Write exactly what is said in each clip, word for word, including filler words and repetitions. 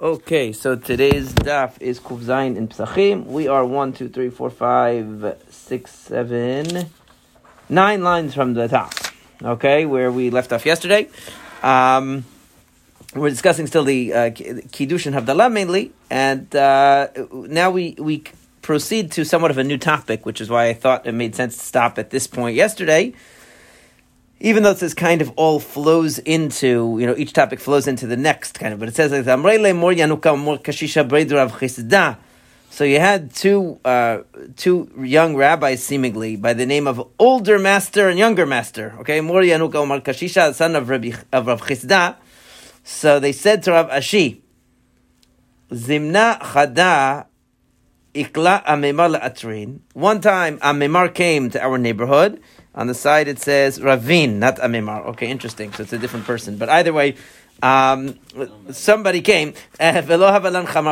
Okay, so today's daf is Kuf Zayin in Pesachim. We are one, two, three, four, five, six, seven, nine lines from the top. Okay, where we left off yesterday. Um, we're discussing still the uh, Kiddush and Havdalah mainly. And uh, now we, we proceed to somewhat of a new topic, which is why I thought it made sense to stop at this point yesterday. Even though it says kind of all flows into, you know, each topic flows into the next kind of, but it says like Amrele Mori Yanuka Mor Kashisha Rav Chisda. So you had two uh, two young rabbis seemingly by the name of older master and younger master. Okay, Mori Yanuka Mor Kashisha, the son of Rabbi of Rav Chisda. So they said to Rav Ashi, Zimna Chada Ikla Amemar Atrin. One time Amemar came to our neighborhood. On the side it says Ravin, not Amemar. Okay, interesting. So it's a different person. But either way, um, somebody came. Uh,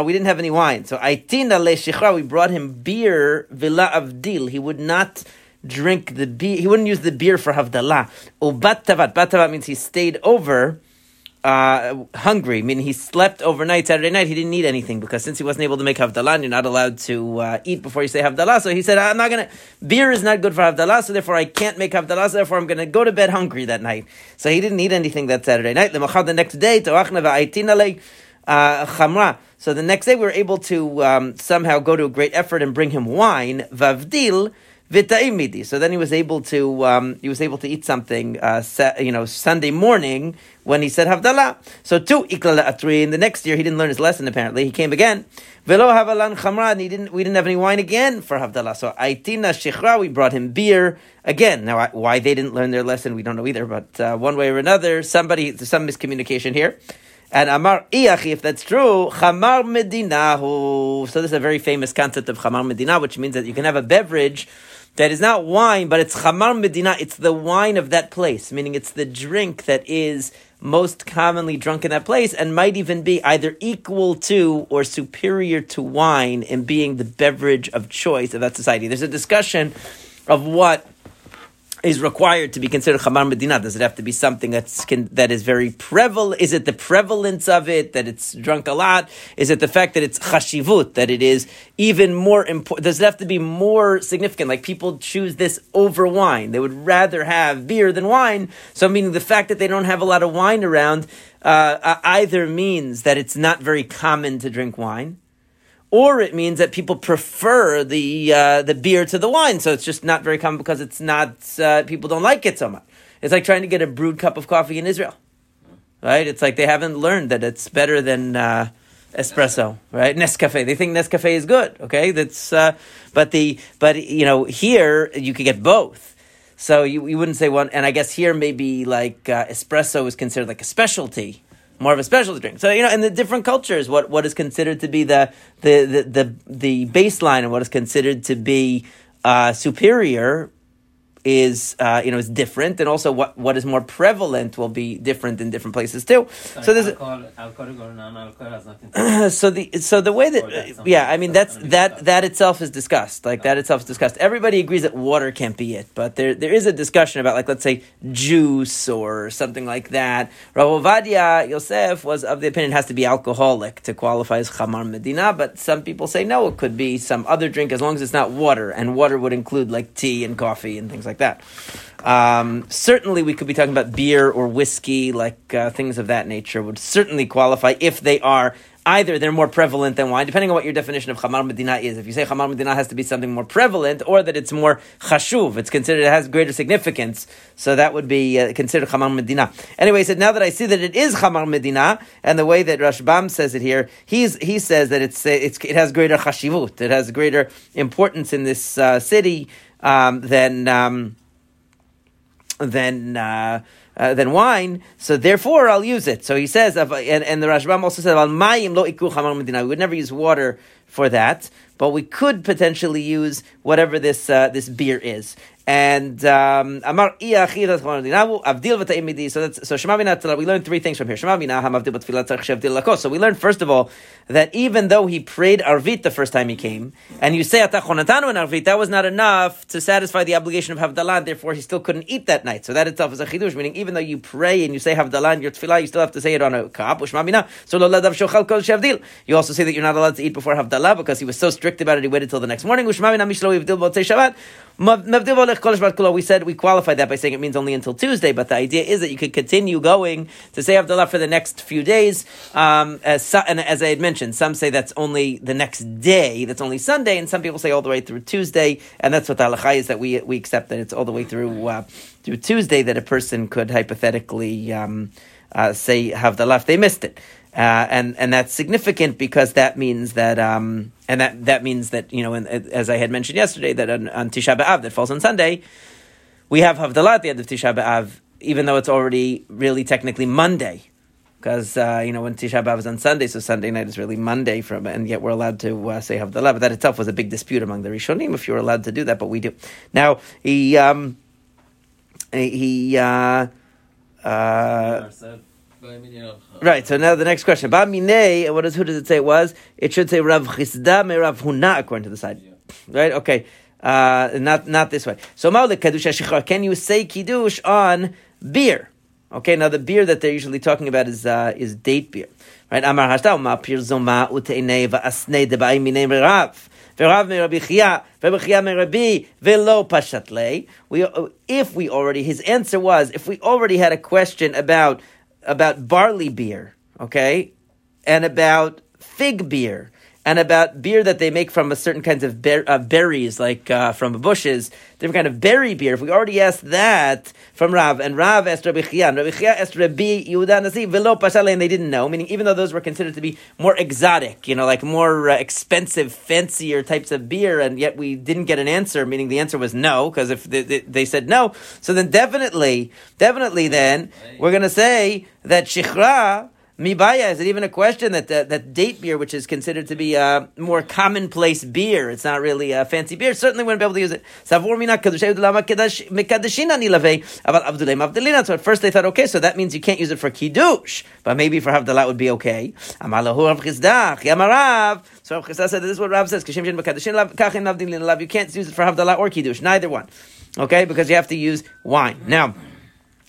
we didn't have any wine. So Aitina le Shichra, we brought him beer, Vila Avdil. He would not drink the beer. He wouldn't use the beer for Havdalah. Ubat Tavat. Bat Tavat means he stayed over uh, hungry. Meaning he slept overnight. Saturday night he didn't eat anything because since he wasn't able to make Havdalah, you're not allowed to uh, eat before you say Havdalah. So he said, I'm not going to, beer is not good for Havdalah, so therefore I can't make Havdalah, so therefore I'm going to go to bed hungry that night. So he didn't eat anything that Saturday night. The next day, uh, so the next day we were able to um, somehow go to a great effort and bring him wine, Vavdil, Vitaimidi. So then he was able to um, he was able to eat something, uh, sa- you know, Sunday morning when he said Havdalah. So two Ikla Atrin. The next year he didn't learn his lesson. Apparently he came again. Velo Havalan Chamran. He didn't. We didn't have any wine again for Havdalah. So Aitina Shichra. We brought him beer again. Now why they didn't learn their lesson, we don't know either. But uh, one way or another, somebody there's some miscommunication here. And Amar Iyachi, if that's true, Chamar Medina. So this is a very famous concept of Chamar Medina, which means that you can have a beverage that is not wine, but it's Chamar Medina. It's the wine of that place, meaning it's the drink that is most commonly drunk in that place and might even be either equal to or superior to wine in being the beverage of choice of that society. There's a discussion of what is required to be considered Chamar Medina. Does it have to be something that's can, that is very prevalent? Is it the prevalence of it, that it's drunk a lot? Is it the fact that it's Chashivut, that it is even more important? Does it have to be more significant? Like people choose this over wine. They would rather have beer than wine. So meaning the fact that they don't have a lot of wine around uh, either means that it's not very common to drink wine, or it means that people prefer the uh, the beer to the wine, so it's just not very common because it's not uh, people don't like it so much. It's like trying to get a brewed cup of coffee in Israel, right? It's like they haven't learned that it's better than uh, espresso, right? Nescafe. They think Nescafe is good. Okay, that's uh, but the but you know here you could get both, so you you wouldn't say one. And I guess here maybe like uh, espresso is considered like a specialty. More of a specialty drink. So, you know, in the different cultures, what, what is considered to be the the, the, the the baseline and what is considered to be uh, superior is, uh, you know, is different. And also what, what is more prevalent will be different in different places too. Sorry, so there's alcohol, alcoholic or non-alcoholic has nothing to do. So the, so the way that, uh, yeah, I mean, that's, that, that itself is discussed. Like that itself is discussed. Everybody agrees that water can't be it, but there, there is a discussion about like, let's say juice or something like that. Rav Ovadia Yosef was of the opinion it has to be alcoholic to qualify as Chamar Medina, but some people say no, it could be some other drink as long as it's not water, and water would include like tea and coffee and things like that. Like that. Um, certainly we could be talking about beer or whiskey, like uh, things of that nature would certainly qualify if they are either they're more prevalent than wine, depending on what your definition of Chamar Medina is. If you say Chamar Medina has to be something more prevalent or that it's more chashuv, it's considered it has greater significance, so that would be uh, considered Chamar Medina. Anyway, he said, now that I see that it is Chamar Medina, and the way that Rashbam says it here, he's, he says that it's, it's it has greater chashivut, it has greater importance in this uh, city Um, than um, than uh, uh, than wine, so therefore I'll use it. So he says, and, and the Rashbam also said, "Al mayim lo iku chamar medina." We would never use water for that, but we could potentially use whatever this uh, this beer is. And um, Amar Iachirat Chonadinavu Avdil Vataimidi. So that's so Shema Bina. We learned three things from here. Shema Bina Ham Avdil Batfilat Tzarich Shavdil Lakos. So we learned first of all that even though he prayed Arvit the first time he came, and you say Atachonatanu and Arvit, that was not enough to satisfy the obligation of Havdalah. Therefore, he still couldn't eat that night. So that itself is a chidush. Meaning, even though you pray and you say Havdalah in your tefillah, you still have to say it on a kap. Shema Bina. So Lo Ladav Shochal Kol Shavdil. You also say that you're not allowed to eat before Havdalah because he was so strict about it. He waited till the next morning. Shema Bina Mishlo Avdil Botzei Shabbat. We said we qualified that by saying it means only until Tuesday, but the idea is that you could continue going to say Havdalah for the next few days. Um, as su- and as I had mentioned, some say that's only the next day, that's only Sunday, and some people say all the way through Tuesday, and that's what the halakha is, that we we accept that it's all the way through uh, through Tuesday that a person could hypothetically um, uh, say Havdalah if they missed it. Uh, and, and that's significant because that means that, um, and that, that means that, you know, in, as I had mentioned yesterday, that on, on Tisha B'Av, that falls on Sunday, we have Havdalah at the end of Tisha B'Av, even though it's already really technically Monday. Because, uh, you know, when Tisha B'Av is on Sunday, so Sunday night is really Monday, from, and yet we're allowed to uh, say Havdalah. But that itself was a big dispute among the Rishonim, if you were allowed to do that, but we do. Now, he, um, he, uh, uh, right, so now the next question. Ba'minei, what is, who does it say it was? It should say Rav Chisda me Rav Huna, according to the side. Yeah. Right, okay. Uh, not not this way. So, Ma'oleh Kiddush HaShichra, can you say Kiddush on beer? Okay, now the beer that they're usually talking about is uh, is date beer. Right, Amar Hashda, Ma'apir Zoma Uteinei Va'asnei Debai Minei Rav. V'Rav me Rabbi Chia, V'Rav me Rabbi, V'lo Pashatlei. We, if we already, his answer was, if we already had a question about about barley beer, okay, and about fig beer, and about beer that they make from a certain kinds of ber- uh, berries, like uh, from bushes, different kind of berry beer. If we already asked that from Rav, and Rav asked Rabbi Chia, and Rabbi Chia asked Rabbi Yehuda Nasi, Velo Pashale, and they didn't know, meaning even though those were considered to be more exotic, you know, like more uh, expensive, fancier types of beer, and yet we didn't get an answer, meaning the answer was no, because if they, they, they said no, so then definitely, definitely then, we're going to say that Shichra, Mibaya, is it even a question that that, that date beer, which is considered to be a more commonplace beer, it's not really a fancy beer, certainly wouldn't be able to use it. So at first they thought, okay, so that means you can't use it for Kiddush, but maybe for Havdalah would be okay. So Rav Chisda said that this is what Rav says, you can't use it for Havdalah or Kiddush, neither one. Okay, because you have to use wine. Now,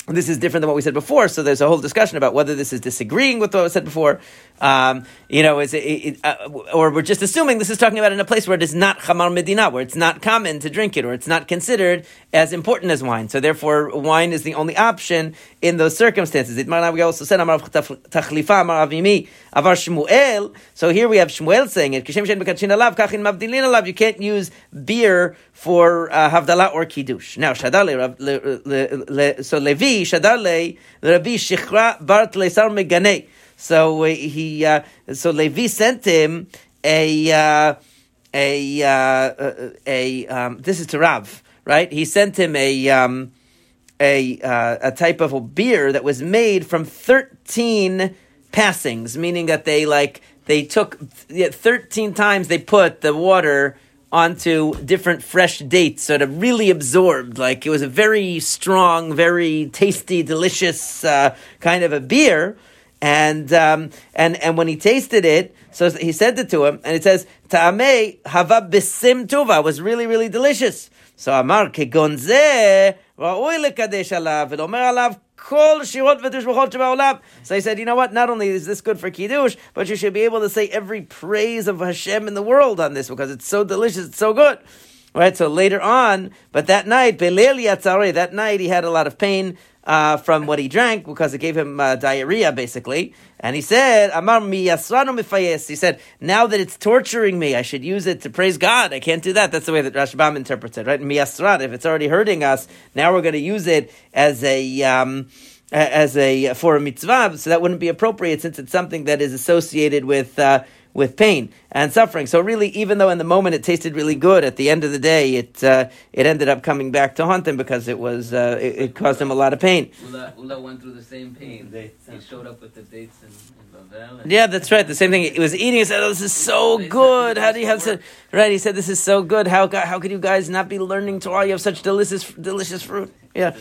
this is different than what we said before, so there's a whole discussion about whether this is disagreeing with what was said before, um, you know, is it, it, uh, or we're just assuming this is talking about in a place where it is not Chamar Medina, where it's not common to drink it, or it's not considered as important as wine. So therefore, wine is the only option in those circumstances. We also said, Amar Tachlifa, Amar Avimi, Avar Shmuel. So here we have Shmuel saying it. You can't use beer for uh, Havdalah or Kiddush. Now, Shadale, so Levi, Shadalei Rabbi Shichra Bart Leisar Megane. So he, uh, so Levi sent him a uh, a uh, a. Um, this is to Rav, right? He sent him a um, a uh, a type of a beer that was made from thirteen passings, meaning that they like they took yeah, thirteen times they put the water onto different fresh dates, so it really absorbed, like it was a very strong, very tasty, delicious uh, kind of a beer. And um, and and when he tasted it, so he sent it to him, and it says, Ta'amei hava bisim tuva, was really, really delicious. So Amar kegonzeh ra'oi lekadesh alav, v'lomer alav kol shirot v'dush b'chol sheba'olam. So he said, you know what, not only is this good for Kiddush, but you should be able to say every praise of Hashem in the world on this, because it's so delicious, it's so good. All right, so later on, but that night, Belel Yatzareh, that night he had a lot of pain uh, from what he drank, because it gave him uh, diarrhea, basically. And he said, Amar mi yasranu mifayes. He said, now that it's torturing me, I should use it to praise God. I can't do that. That's the way that Rashbam interprets it, right? Mi yasran, if it's already hurting us, now we're going to use it as a um, as a for a mitzvah. So that wouldn't be appropriate, since it's something that is associated with uh, with pain and suffering. So really, even though in the moment it tasted really good, at the end of the day, it uh, it ended up coming back to haunt him because it was uh, it, it caused him a lot of pain. Ula, Ula went through the same pain. They, he showed up with the dates in, in Bavel. And yeah, that's right. The same thing. He was eating. He said, "Oh, this is so good. How do you have such?" Right. He said, "This is so good. How how could you guys not be learning Torah? You have such delicious delicious fruit." Yeah.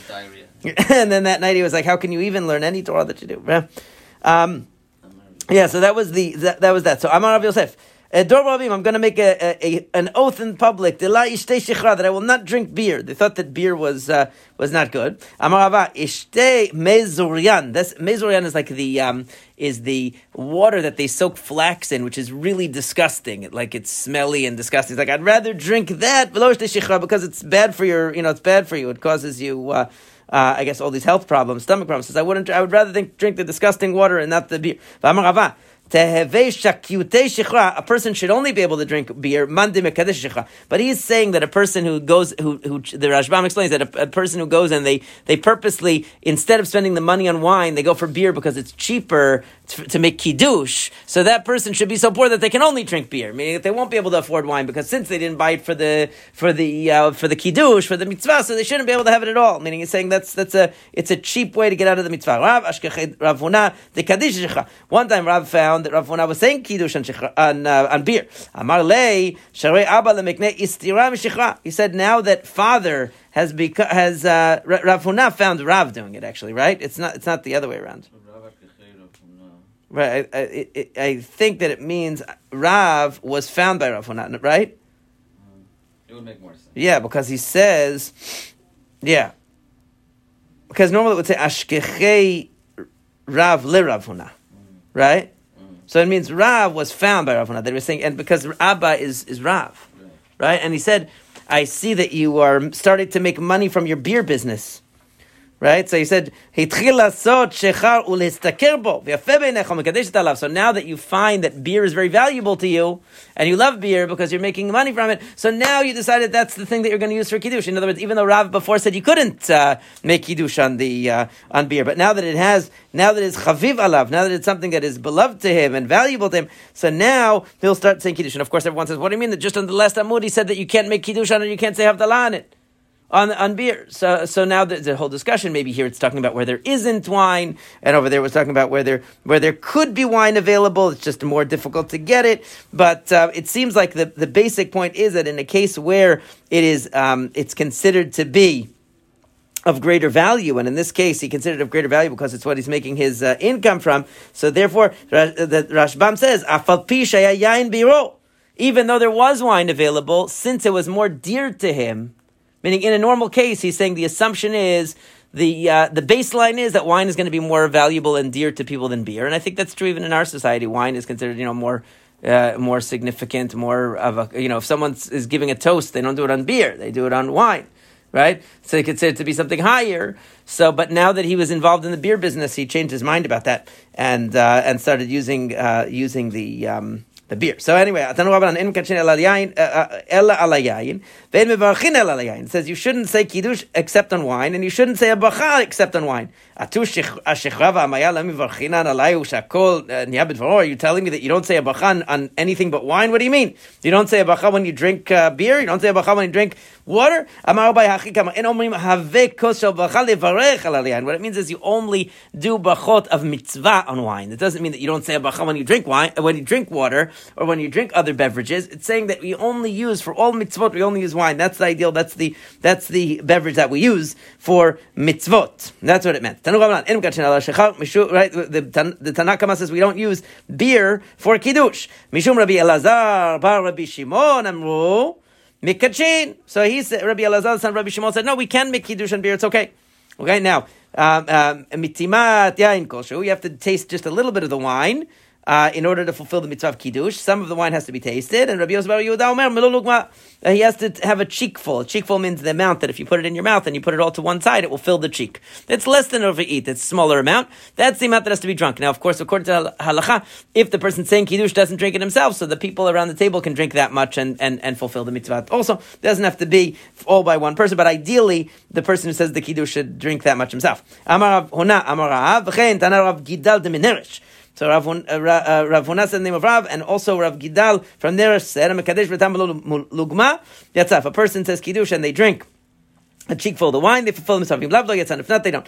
And then that night he was like, "How can you even learn any Torah that you do?" Um, Yeah, so that was the that, that was that. So Amar Rav Yosef, Dor Rabim, I'm going to make a, a an oath in public that I will not drink beer. They thought that beer was uh, was not good. Amar Rava, Ishtei Mezurian. This Mezurian is like the um, is the water that they soak flax in, which is really disgusting. It, like it's smelly and disgusting. It's like I'd rather drink that because it's bad for your you know it's bad for you. It causes you. Uh, Uh, I guess all these health problems, stomach problems. Says I wouldn't. I would rather think, drink the disgusting water and not the beer. A person should only be able to drink beer. But he's saying that a person who goes, who, who the Rashbam explains that a, a person who goes and they, they purposely, instead of spending the money on wine, they go for beer because it's cheaper to, to make Kiddush. So that person should be so poor that they can only drink beer, meaning that they won't be able to afford wine because since they didn't buy it for the for the uh, for the Kiddush, for the mitzvah, so they shouldn't be able to have it at all. Meaning he's saying that's that's a it's a cheap way to get out of the mitzvah. One time Rav found that Rav Huna was saying Kiddush on, shichra, on, uh, on beer. Amar lei, sharei abba lemekne istira mishichra. He said, now that father has become, has, uh, Rav Huna found Rav doing it actually, right? It's not, it's not the other way around. Right, I, I, it, I think that it means Rav was found by Rav Huna, right? It would make more sense. Yeah, because he says, yeah. Because normally it would say, ashkechei Rav le Rav Huna, right? So it means Rav was found by Rav Huna. They were saying, and because Abba is, is Rav, right. right? And he said, I see that you are starting to make money from your beer business, right? So he said, so now that you find that beer is very valuable to you, and you love beer because you're making money from it, so now you decided that's the thing that you're going to use for Kiddush. In other words, even though Rav before said you couldn't uh, make Kiddush on, the, uh, on beer, but now that it has... Now that it's chaviv alav, now that it's something that is beloved to him and valuable to him, so now he'll start saying Kiddush. And of course everyone says, what do you mean that just on the last Amud he said that you can't make Kiddush on it, you can't say Havdalah on it, on, on beer. So so now there's a whole discussion. Maybe here it's talking about where there isn't wine, and over there it was talking about where there where there could be wine available, it's just more difficult to get it. But uh, it seems like the, the basic point is that in a case where it is um, it's considered to be of greater value, and in this case, he considered it of greater value because it's what he's making his uh, income from. So, therefore, the Rashbam says, "Afal pi shaya yain biro," even though there was wine available, since it was more dear to him. Meaning, in a normal case, he's saying the assumption is the uh, the baseline is that wine is going to be more valuable and dear to people than beer, and I think that's true even in our society. Wine is considered, you know, more. Uh, more significant, more of a, you know, if someone is giving a toast, they don't do it on beer, they do it on wine, right? So they consider it to be something higher. So, but now that he was involved in the beer business, he changed his mind about that and uh, and started using uh, using the um, the beer. So anyway, it says you shouldn't say Kiddush except on wine, and you shouldn't say Abracha except on wine. Are you telling me that you don't say Abracha on anything but wine? What do you mean? You don't say Abracha when you drink uh, beer? You don't say Abracha when you drink water? What it means is you only do Bachot of mitzvah on wine. It doesn't mean that you don't say Abracha when you drink wine, when you drink water, or when you drink other beverages. It's saying that we only use, for all mitzvot, we only use wine. That's the ideal, that's the that's the beverage that we use for mitzvot. That's what it meant. Right? The, the Tanakh says we don't use beer for Kiddush. Mishum Rabbi Elazar bar Rabbi Shimon amru mikachin. So he said, Rabbi Elazar, son of Rabbi Shimon, said, no, we can make Kiddush and beer, it's okay. Okay, now, um, um, you have to taste just a little bit of the wine, Uh, in order to fulfill the mitzvah of Kiddush. Some of the wine has to be tasted, and Rabbi Yosef bar Yehuda omer melulugma, he has to have a cheekful. A cheekful means the amount that if you put it in your mouth and you put it all to one side, it will fill the cheek. It's less than overeat, it's a smaller amount. That's the amount that has to be drunk. Now, of course, according to halakha, if the person saying Kiddush doesn't drink it himself, so the people around the table can drink that much and, and, and fulfill the mitzvah. Also, it doesn't have to be all by one person, but ideally, the person who says the Kiddush should drink that much himself. Amar Rav Huna, Amar Rav, v'chein, Tanar Rav Gidal de Nerish. So Rav Huna said the name of Rav, and also Rav Gidal from Nerish said, if a person says Kiddush and they drink a cheekful of the wine, they fulfill themselves. If not, they don't.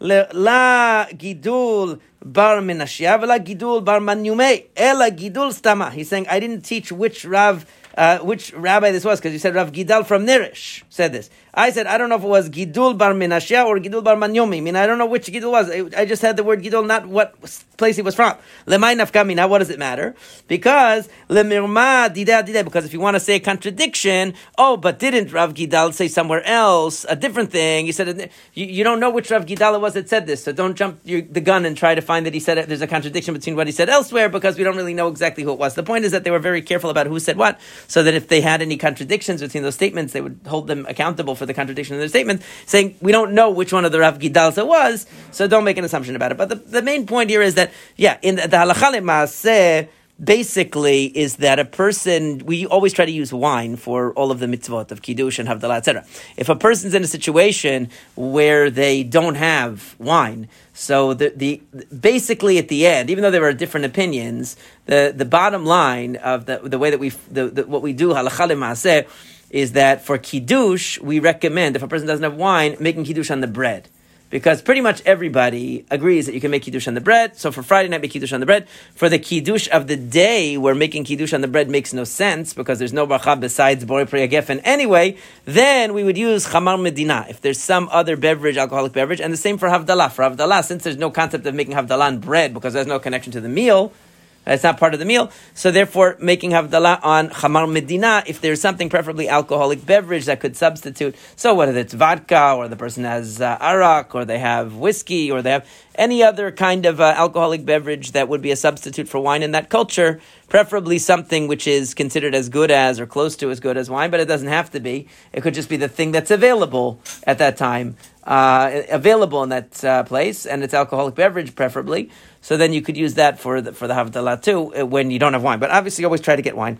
La Gidul Bar Menashia Vela Gidul Bar Manume Ela Gidul Stama. He's saying, I didn't teach which Rav uh, which rabbi this was, because you said Rav Gidal from Nerish said this. I said, I don't know if it was Gidul Bar Menashia or Gidul Bar Manume. I mean, I don't know which Gidul was. I, I just had the word Gidul, not what place he was from. Lemay nafkamina, what does it matter? Because Lemirma Dida Dida, because if you want to say a contradiction, oh, but didn't Rav Gidal say somewhere else a different thing? He said, you, you don't know which Rav Gidal it was that said this, so don't jump your, the gun and try to find that he said it. There's a contradiction between what he said elsewhere, because we don't really know exactly who it was. The point is that they were very careful about who said what, so that if they had any contradictions between those statements, they would hold them accountable for the contradiction in their statement, saying, we don't know which one of the Rav Gidals it was, so don't make an assumption about it. But the, the main point here is that, yeah, in the, the Halakha LeMaseh, basically, is that a person, we always try to use wine for all of the mitzvot of Kiddush and Havdalah, et cetera. If a person's in a situation where they don't have wine, so the, the basically at the end, even though there are different opinions, the, the bottom line of the the way that we the, the, what we do halakha l'maaseh is that for Kiddush we recommend, if a person doesn't have wine, making Kiddush on the bread. Because pretty much everybody agrees that you can make Kiddush on the bread. So for Friday night, make Kiddush on the bread. For the Kiddush of the day, where making Kiddush on the bread makes no sense, because there's no bracha besides Borei Priya Gefen anyway, then we would use Chamar Medina, if there's some other beverage, alcoholic beverage. And the same for Havdalah. For Havdalah, since there's no concept of making Havdalah on bread, because there's no connection to the meal, it's not part of the meal. So therefore, making Havdalah on Chamar Medina, if there's something, preferably alcoholic beverage, that could substitute. So whether it's vodka, or the person has uh, arak, or they have whiskey, or they have any other kind of uh, alcoholic beverage that would be a substitute for wine in that culture, preferably something which is considered as good as, or close to as good as wine, but it doesn't have to be. It could just be the thing that's available at that time, uh, available in that uh, place, and it's alcoholic beverage preferably. So then you could use that for the, for the Havdalah too, when you don't have wine. But obviously, always try to get wine.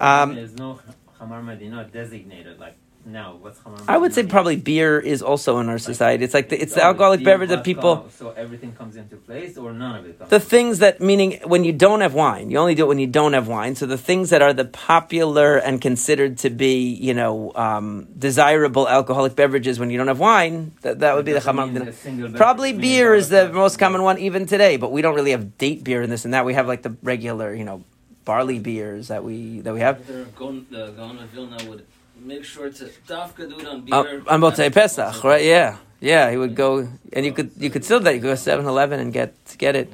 Um, There's no Chamar Medina designated, like, now, what's Chamar Medina? I would say probably beer is also in our society. It's like the, it's the alcoholic beverage that people... So everything comes into place, or none of it comes? The things that, meaning when you don't have wine, you only do it when you don't have wine. So the things that are the popular and considered to be, you know, um, desirable alcoholic beverages when you don't have wine, that, that would be the Chamar Medina. Probably beer is the most common one even today, but we don't really have date beer in this and that. We have like the regular, you know, barley beers that we that we have. The Gaon of Vilna would make sure to dafka do it on beer. On Motzei Pesach, right? Yeah, yeah. He would go, and you could you could still do that. You could go to seven eleven and get get it.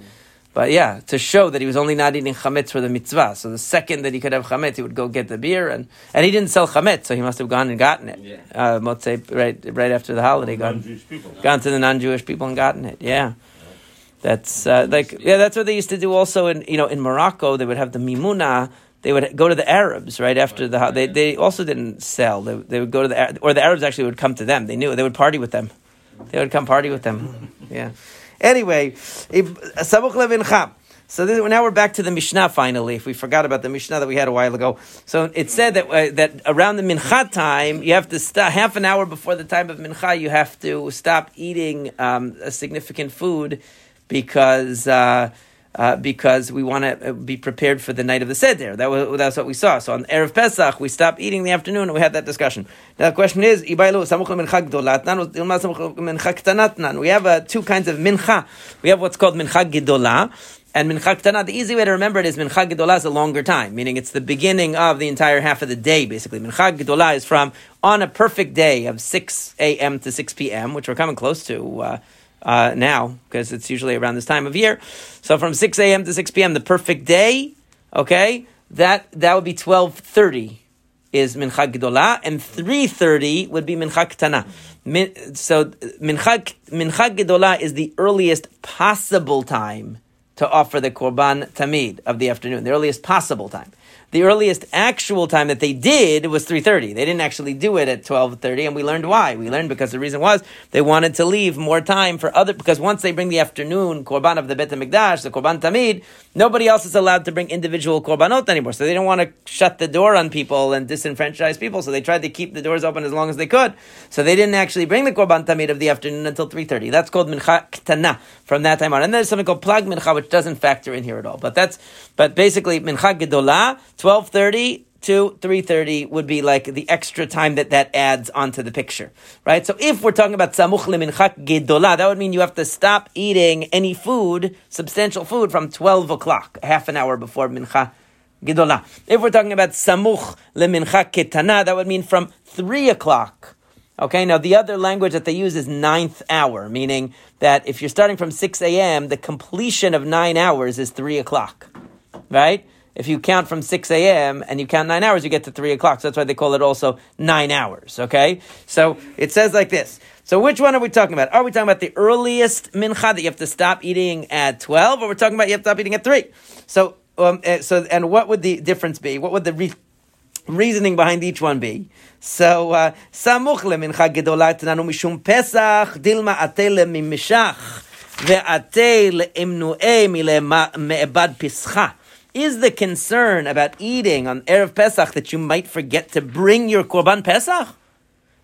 But yeah, to show that he was only not eating chametz for the mitzvah. So the second that he could have chametz, he would go get the beer, and and he didn't sell chametz, so he must have gone and gotten it. Yeah. Uh, Motzei right right after the holiday, gone gone to the non-Jewish people and gotten it. Yeah. That's uh, like yeah, that's what they used to do. Also, in you know, in Morocco, they would have the mimuna. They would go to the Arabs right after the. They they also didn't sell. They they would go to the or the Arabs actually would come to them. They knew they would party with them. They would come party with them. Yeah. Anyway, sabuch levincha. So this, now we're back to the Mishnah finally. If we forgot about the Mishnah that we had a while ago, so it said that uh, that around the Mincha time, you have to stop half an hour before the time of Mincha. You have to stop eating um, a significant food. Because uh, uh, because we want to be prepared for the night of the Seder. That was that's what we saw. So on Erev Pesach, we stopped eating in the afternoon, and we had that discussion. Now the question is, we have uh, two kinds of mincha. We have what's called Mincha Gedola, and Mincha Ketana. The easy way to remember it is Mincha Gedola is a longer time, meaning it's the beginning of the entire half of the day, basically. Mincha Gedola is from on a perfect day of six a.m. to six p.m., which we're coming close to uh, Uh, now, because it's usually around this time of year. So from six a.m. to six p.m., the perfect day, okay, that that would be twelve thirty is Mincha Gedola, and three thirty would be Mincha Ketana. Min, so Mincha, Mincha Gedola is the earliest possible time to offer the Korban Tamid of the afternoon, the earliest possible time. The earliest actual time that they did was three thirty. They didn't actually do it at twelve thirty, and we learned why. We learned because the reason was they wanted to leave more time for other, because once they bring the afternoon Korban of the Bet HaMikdash, the Korban Tamid, nobody else is allowed to bring individual Korbanot anymore. So they didn't want to shut the door on people and disenfranchise people, so they tried to keep the doors open as long as they could. So they didn't actually bring the Korban Tamid of the afternoon until three thirty. That's called Mincha Ketana from that time on. And there's something called Plag Mincha, which doesn't factor in here at all. But that's, but basically Mincha Gedola, twelve thirty to three thirty would be like the extra time that that adds onto the picture, right? So if we're talking about Samuch Lemincha Gedola, that would mean you have to stop eating any food, substantial food, from twelve o'clock, half an hour before Mincha Gedola. If we're talking about Samuch Lemincha Ketana, that would mean from three o'clock. Okay, now the other language that they use is ninth hour, meaning that if you're starting from six a.m., the completion of nine hours is three o'clock, right? If you count from six a.m. and you count nine hours, you get to three o'clock. So that's why they call it also nine hours, okay? So it says like this. So which one are we talking about? Are we talking about the earliest mincha that you have to stop eating at twelve? Or we're talking about you have to stop eating at three? So, um, so and what would the difference be? What would the re- reasoning behind each one be? So, Samuch lemincha gedola tananu mishum pesach dilma atele mimishach ve'atele imnu'e me'ebad pischa. Is the concern about eating on Erev Pesach that you might forget to bring your Korban Pesach?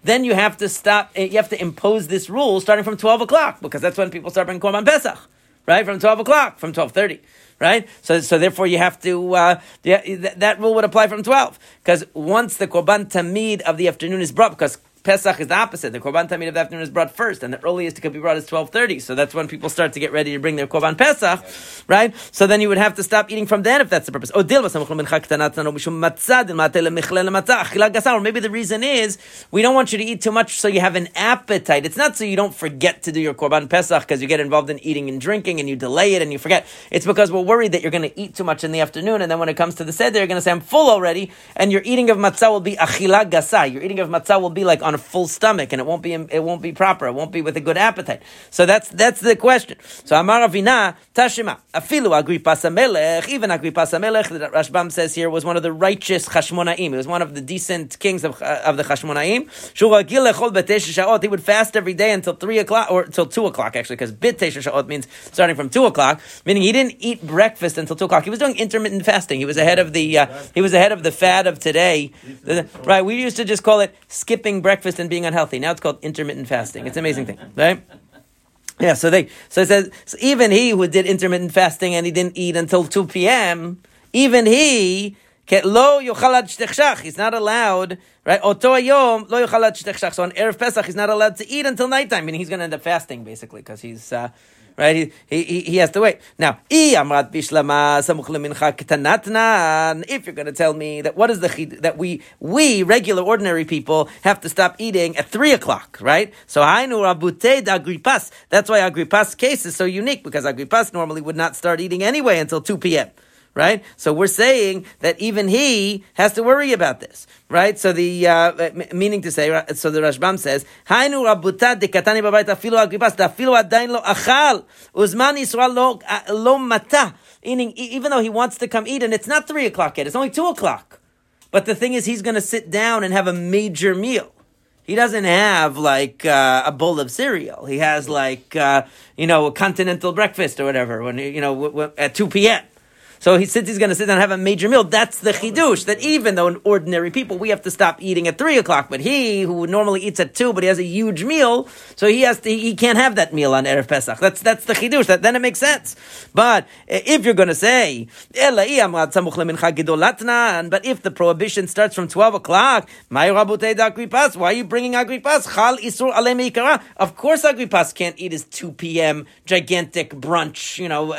Then you have to stop, you have to impose this rule starting from twelve o'clock, because that's when people start bringing Korban Pesach, right? From twelve o'clock, from twelve thirty, right? So so therefore you have to, uh, that, that rule would apply from twelve, because once the Korban Tamid of the afternoon is brought, because Pesach is the opposite. The Korban Tamid of the afternoon is brought first, and the earliest it could be brought is twelve thirty. So that's when people start to get ready to bring their Korban Pesach, right? So then you would have to stop eating from then if that's the purpose. Or maybe the reason is we don't want you to eat too much so you have an appetite. It's not so you don't forget to do your Korban Pesach because you get involved in eating and drinking and you delay it and you forget. It's because we're worried that you're going to eat too much in the afternoon, and then when it comes to the Seder, you're going to say, I'm full already, and your eating of matzah will be achila gasa. Your eating of matzah will be like on a full stomach, and it won't be it won't be proper. It won't be with a good appetite. So that's that's the question. So Amar Avina Tashima Afilu Agrippas Hamelech. Even Agrippas Hamelech, that Rashbam says here, was one of the righteous Hashmonaim. He was one of the decent kings of of the Hashmonaim. Shuragil lechol b'tesha sha'ot. He would fast every day until three o'clock or until two o'clock actually, because b'tesha sha'ot means starting from two o'clock. Meaning he didn't eat breakfast until two o'clock. He was doing intermittent fasting. He was ahead of the uh, he was ahead of the fad of today. Right? We used to just call it skipping breakfast. breakfast and being unhealthy. Now it's called intermittent fasting. It's an amazing thing, right? Yeah, so they, so it says, so even he who did intermittent fasting and he didn't eat until two p.m., even he, lo yochal ad shtechshach, he's not allowed, right? Oto hayom lo yochal ad shtechshach. So on Erev Pesach, he's not allowed to eat until nighttime. I mean, he's going to end up fasting, basically, because he's, uh, right? He, he, he has to wait. Now, if you're going to tell me that what is the that we we regular ordinary people have to stop eating at three o'clock, right? So that's why Agrippas' case is so unique, because Agrippas normally would not start eating anyway until two p.m. Right? So we're saying that even he has to worry about this. Right? So the, uh, meaning to say, so the Rashbam says, Hainu rabuta de katani babayit afilu Agrippas, afilu adain lo achal, uzman Yisrael lo matah. Even though he wants to come eat, and it's not three o'clock yet, it's only two o'clock. But the thing is, he's going to sit down and have a major meal. He doesn't have, like, uh, a bowl of cereal. He has, like, uh, you know, a continental breakfast or whatever, when, you know, w- w- at two p.m. So he, since he's going to sit down and have a major meal, that's the chidush, that even though in ordinary people, we have to stop eating at three o'clock, but he, who normally eats at two, but he has a huge meal, so he has to, he can't have that meal on Erev Pesach. That's that's the chidush, that, then it makes sense. But if you're going to say, but if the prohibition starts from twelve o'clock, why are you bringing Agrippas? Of course Agrippas can't eat his two p.m. gigantic brunch, you know,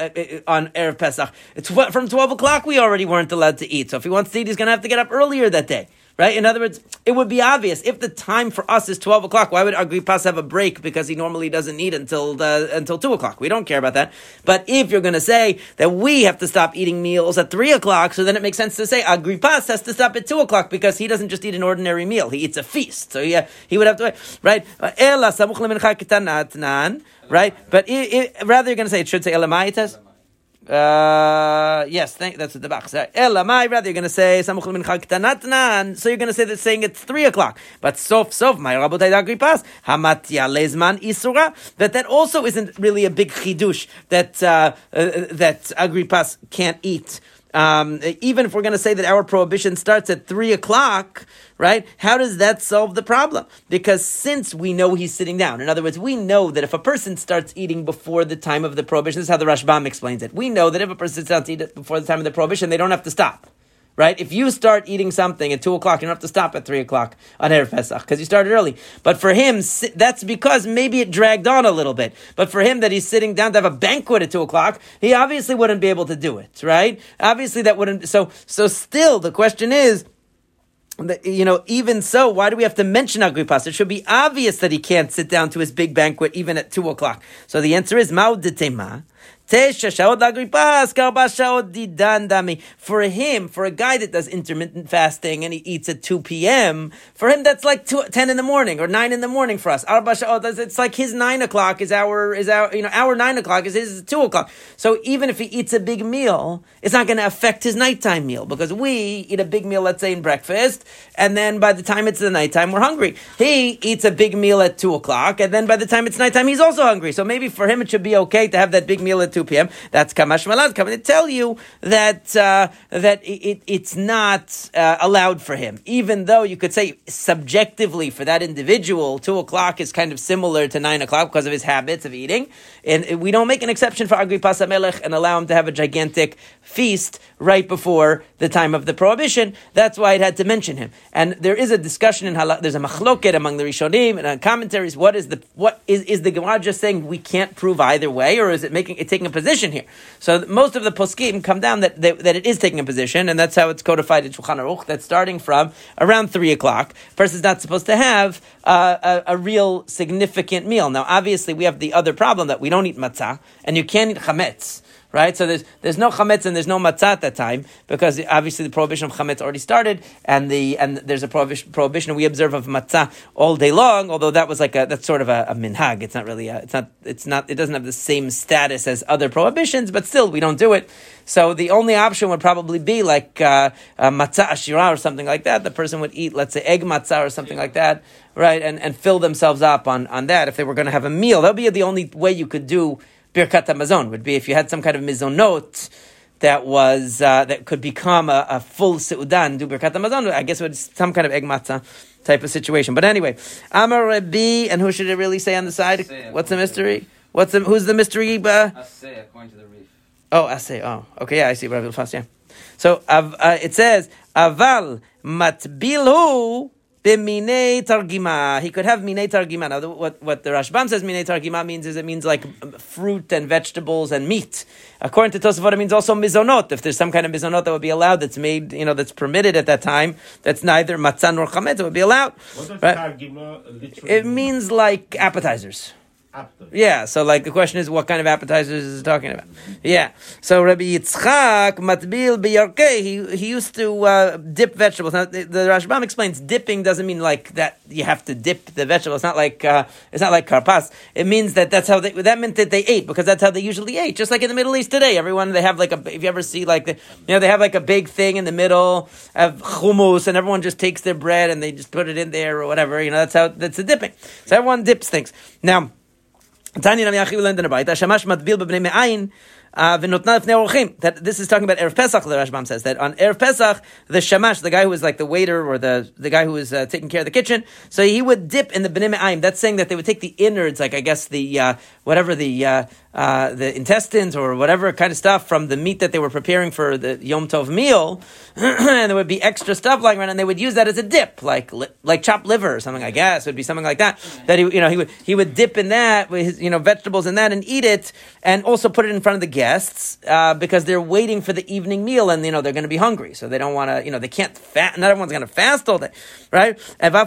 on Erev Pesach. It's from twelve o'clock, we already weren't allowed to eat. So if he wants to eat, he's going to have to get up earlier that day, right? In other words, it would be obvious. If the time for us is twelve o'clock, why would Agrippas have a break because he normally doesn't eat until the, until two o'clock? We don't care about that. But if you're going to say that we have to stop eating meals at three o'clock, so then it makes sense to say Agrippas has to stop at two o'clock, because he doesn't just eat an ordinary meal. He eats a feast. So yeah, he would have to wait, right? Right? But it, it, rather you're going to say, it should say Elamaitas. Uh, yes, thank, that's what the Bach said. Elamai, rather, you're going to say, Samuchel Mincha Ketanatna, and so you're going to say that saying it's three o'clock. But sof, sof, my Rabotai Agrippas, Hamatya Lezman Isura, that that also isn't really a big chidush, that, uh, uh, that Agrippas can't eat. Um, even if we're going to say that our prohibition starts at three o'clock, right? How does that solve the problem? Because since we know he's sitting down, in other words, we know that if a person starts eating before the time of the prohibition, this is how the Rashbam explains it. We know that if a person starts eating before the time of the prohibition, they don't have to stop, right? If you start eating something at two o'clock, you don't have to stop at three o'clock on Erev Pesach because you started early. But for him, that's because maybe it dragged on a little bit. But for him that he's sitting down to have a banquet at two o'clock, he obviously wouldn't be able to do it, right? Obviously that wouldn't. So, so still the question is, you know, even so, why do we have to mention Agrippas? It should be obvious that he can't sit down to his big banquet even at two o'clock. So the answer is, Ma'od detema. For him, for a guy that does intermittent fasting and he eats at two p.m., for him that's like two, ten in the morning or nine in the morning for us. It's like his nine o'clock is our, is our, you know, our nine o'clock is his two o'clock. So even if he eats a big meal, it's not going to affect his nighttime meal because we eat a big meal, let's say in breakfast, and then by the time it's the nighttime, we're hungry. He eats a big meal at two o'clock, and then by the time it's nighttime, he's also hungry. So maybe for him it should be okay to have that big meal at two p.m. That's Kamash Malad coming to tell you that uh, that it, it's not uh, allowed for him. Even though you could say subjectively for that individual, two o'clock is kind of similar to nine o'clock because of his habits of eating. And we don't make an exception for Agrippas HaMelech and allow him to have a gigantic feast right before the time of the prohibition. That's why it had to mention him. And there is a discussion in Halakha, there's a machloket among the Rishonim and on commentaries. What is the what is, is the Gemara just saying we can't prove either way, or is it making it taking a position here? So most of the poskim come down that, that that it is taking a position, and that's how it's codified in Shulchan Aruch. That's starting from around three o'clock, person's not supposed to have uh, a, a real significant meal. Now, obviously, we have the other problem that we don't eat matzah, and you can't eat chametz. Right, so there's there's no chametz and there's no matzah at that time because obviously the prohibition of chametz already started, and the and there's a prohibition, prohibition we observe of matzah all day long. Although that was like a that's sort of a, a minhag. It's not really a, it's not it's not it doesn't have the same status as other prohibitions, but still we don't do it. So the only option would probably be like uh, uh, matzah ashira or something like that. The person would eat, let's say, egg matzah or something like that, right, and and fill themselves up on on that if they were going to have a meal. That would be the only way you could do Birkat HaMazon, would be if you had some kind of Mizonot that was uh, that could become a, a full seudah and do Birkat HaMazon. I guess it was some kind of egg matzah type of situation. But anyway, Amar Rabbi, and who should it really say on the side? What's the mystery? What's the, who's the mystery? Uh, Aseh, according to the Reef. Oh, Aseh. Oh, okay. Yeah, I see. Rabbi Lefas. Yeah. So uh, uh, it says Aval Matbilhu. He could have minei targima. Now, what, what the Rashbam says minei targima means is it means like fruit and vegetables and meat. According to Tosafot, it means also mizonot. If there's some kind of mizonot that would be allowed, that's made, you know, that's permitted at that time, that's neither matzah nor chametz, it would be allowed. What does right? targima literally It means like appetizers. Appetizers. Yeah, so like the question is, what kind of appetizers is it talking about? Yeah, so Rabbi Yitzchak matbil b'yarkei, he he used to uh, dip vegetables. Now the, the Rashbam explains dipping doesn't mean like that you have to dip the vegetables. It's not like uh, it's not like karpas. It means that that's how they, that meant that they ate because that's how they usually ate. Just like in the Middle East today, everyone they have like a if you ever see like the, you know they have like a big thing in the middle of hummus and everyone just takes their bread and they just put it in there or whatever. You know that's how that's the dipping. So everyone dips things now. That this is talking about Erev Pesach, the Rashbam says, that on Erev Pesach, the shamash, the guy who was like the waiter or the, the guy who was uh, taking care of the kitchen, so he would dip in the bnei me'ayim. That's saying that they would take the innards, like I guess the, uh, whatever the, uh, uh, the intestines or whatever kind of stuff from the meat that they were preparing for the Yom Tov meal, and there would be extra stuff lying around, and they would use that as a dip, like, li- like chopped liver or something, I guess, it would be something like that, that he, you know, he would, he would dip in that, with his, you know, vegetables in that and eat it, and also put it in front of the guest. Guests, uh, because they're waiting for the evening meal and, you know, they're going to be hungry. So they don't want to, you know, they can't fast, not everyone's going to fast all day, right? And, and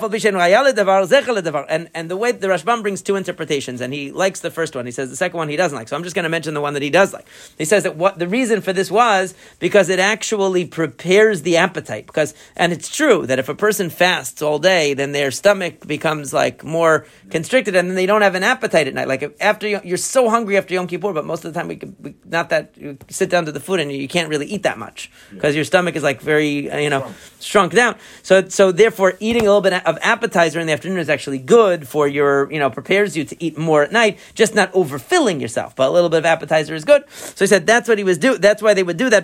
the way the Rashbam brings two interpretations, and he likes the first one. He says the second one he doesn't doesn't like. So I'm just going to mention the one that he does like. He says that what the reason for this was because it actually prepares the appetite. Because, and it's true that if a person fasts all day, then their stomach becomes like more constricted, and then they don't have an appetite at night. Like if, after you're so hungry after Yom Kippur, but most of the time we, we not that you sit down to the food and you can't really eat that much because your stomach is like very uh, you know shrunk down. So so therefore eating a little bit of appetizer in the afternoon is actually good for your, you know, prepares you to eat more at night, just not overfilling yourself, but a little bit of appetizer is good. So he said that's what he was do. That's why they would do that.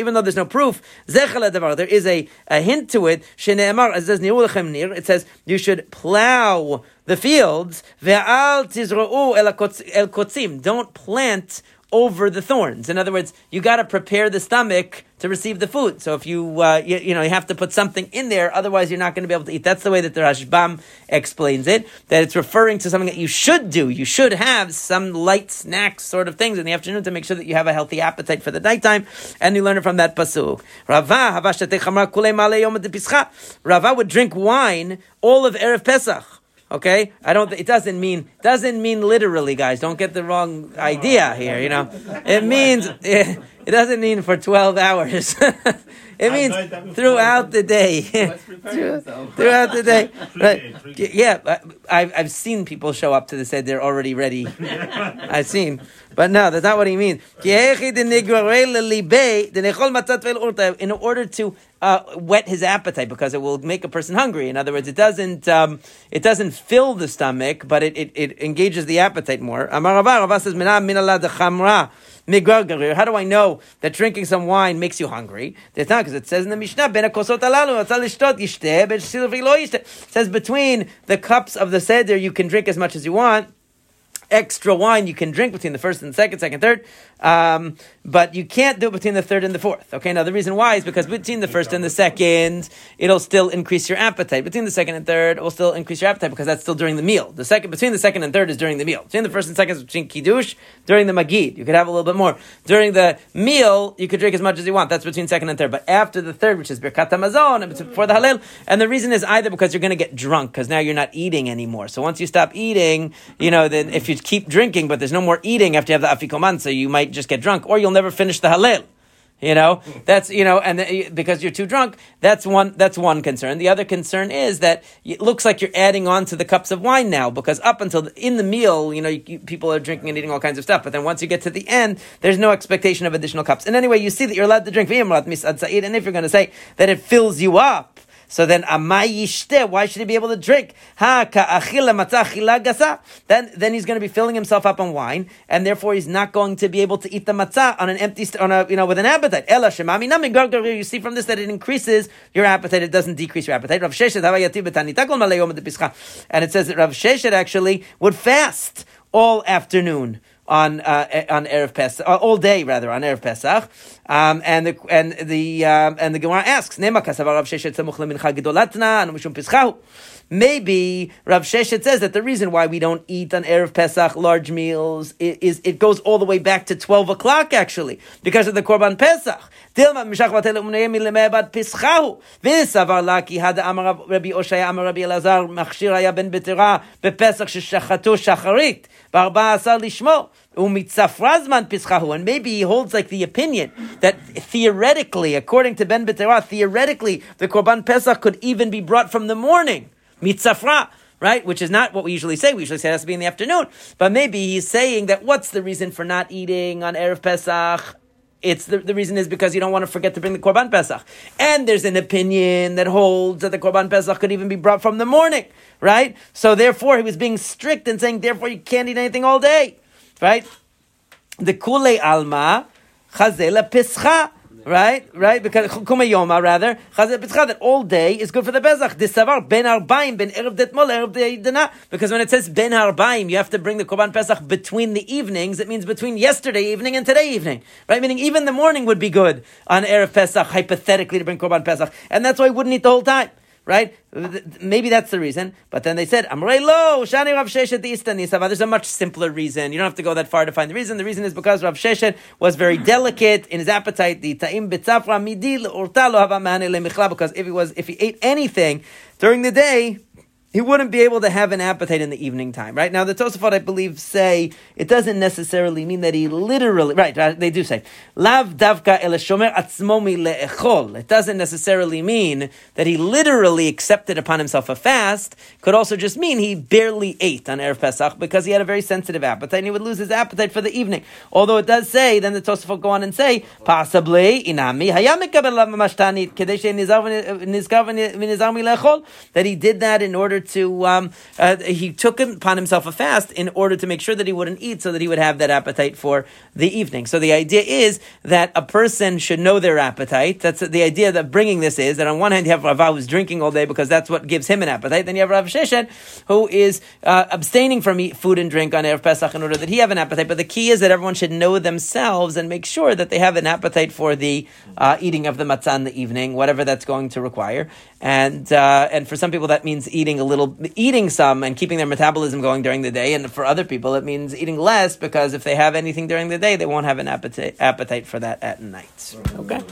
Even though there's no proof, there is a, a hint to it. It says you should plow the fields. Don't plant over the thorns. In other words, you got to prepare the stomach to receive the food. So if you, uh, you, you know, you have to put something in there, otherwise you're not going to be able to eat. That's the way that the Rashbam explains it, that it's referring to something that you should do. You should have some light snacks sort of things in the afternoon to make sure that you have a healthy appetite for the nighttime, and you learn it from that pasuk. Rava would drink wine all of Erev Pesach. Okay, I don't. It doesn't mean doesn't mean literally, guys. Don't get the wrong idea here. You know, it means it, it doesn't mean for twelve hours. It means throughout the day. Throughout the day, but, yeah. I've I've seen people show up to the Seder, they're already ready. I've seen, but no, that's not what he means. In order to Uh, whet his appetite, because it will make a person hungry. In other words, it doesn't um, it doesn't fill the stomach, but it it, it engages the appetite more. Amar Rava says, how do I know that drinking some wine makes you hungry? It's not, because it says in the Mishnah, it says between the cups of the Seder you can drink as much as you want. Extra wine you can drink between the first and the second, second, third, um, but you can't do it between the third and the fourth. Okay, now the reason why is because between the first and the second, it'll still increase your appetite. Between the second and third, it will still increase your appetite because that's still during the meal. The second, between the second and third is during the meal. Between the first and second is between Kiddush, during the Magid. You could have a little bit more. During the meal, you could drink as much as you want. That's between second and third. But after the third, which is Birkat HaMazon, and before the Halil, and the reason is either because you're going to get drunk because now you're not eating anymore. So once you stop eating, you know, then if you keep drinking, but there's no more eating after you have the afikoman, so you might just get drunk, or you'll never finish the halil. You know, that's, you know, and the, because you're too drunk, that's one, that's one concern. The other concern is that it looks like you're adding on to the cups of wine now, because up until the, in the meal, you know, you, you, people are drinking and eating all kinds of stuff. But then once you get to the end, there's no expectation of additional cups. And anyway, you see that you're allowed to drink. And if you're going to say that it fills you up, so then, why should he be able to drink? Then, then he's going to be filling himself up on wine, and therefore he's not going to be able to eat the matzah on an empty, on a, you know, with an appetite. You see from this that it increases your appetite; it doesn't decrease your appetite. Rav Sheshet, and it says that Rav Sheshet actually would fast all afternoon on uh, on Erev Pesach, uh, all day rather on Erev Pesach. Um, and the and the um, and the Gemara asks, Nema kasav Rav Sheshet samuch lemincha gedolatna anu mishum peschahu. Maybe Rav Sheshet says that the reason why we don't eat on Erev Pesach large meals is, is it goes all the way back to twelve o'clock actually because of the Korban Pesach. And maybe he holds like the opinion that theoretically, according to Ben Betera, theoretically the Korban Pesach could even be brought from the morning. Mitzafra, right? Which is not what we usually say. We usually say it has to be in the afternoon. But maybe he's saying that what's the reason for not eating on Erev Pesach? It's the, the reason is because you don't want to forget to bring the Korban Pesach. And there's an opinion that holds that the Korban Pesach could even be brought from the morning, right? So therefore he was being strict and saying, therefore you can't eat anything all day, right? The Kulei Alma, Chazela Pescha. Right, right, because Kumayoma rather, that all day is good for the Pesach. Disavar ben arbaim ben erev detmol erev deidana. Because when it says ben arbaim, you have to bring the Korban Pesach between the evenings. It means between yesterday evening and today evening, right? Meaning even the morning would be good on Erev Pesach hypothetically to bring Korban Pesach, and that's why you wouldn't eat the whole time. Right? Maybe that's the reason. But then they said, Amrei lo, Shani Rav Sheshet Istanisava. There's a much simpler reason. You don't have to go that far to find the reason. The reason is because Rav Sheshet was very delicate in his appetite. The Ta'im B'Tzafra Midil Urtalo Hava Mane Lemichla. Because if he was, if he ate anything during the day, He wouldn't be able to have an appetite in the evening time, right? Now, the Tosafot, I believe, say it doesn't necessarily mean that he literally, right, they do say, Lav davka el shomer atzmo mi le'echol. It doesn't necessarily mean that he literally accepted upon himself a fast. Could also just mean he barely ate on Erev Pesach because he had a very sensitive appetite and he would lose his appetite for the evening. Although it does say, then the Tosafot go on and say, possibly, inami hayamikabel mashtanit kedeshe nizkav nizkav mi le'echol, that he did that in order to, um, uh, he took upon himself a fast in order to make sure that he wouldn't eat so that he would have that appetite for the evening. So the idea is that a person should know their appetite. That's the idea that bringing this is, that on one hand you have Rava who's drinking all day because that's what gives him an appetite. Then you have Rav Sheshet who is uh, abstaining from eat, food and drink on Erev Pesach in order that he have an appetite. But the key is that everyone should know themselves and make sure that they have an appetite for the uh, eating of the matzah in the evening, whatever that's going to require. And uh, and for some people that means eating a little, eating some and keeping their metabolism going during the day. And for other people, it means eating less because if they have anything during the day, they won't have an appetite appetite for that at night. Okay.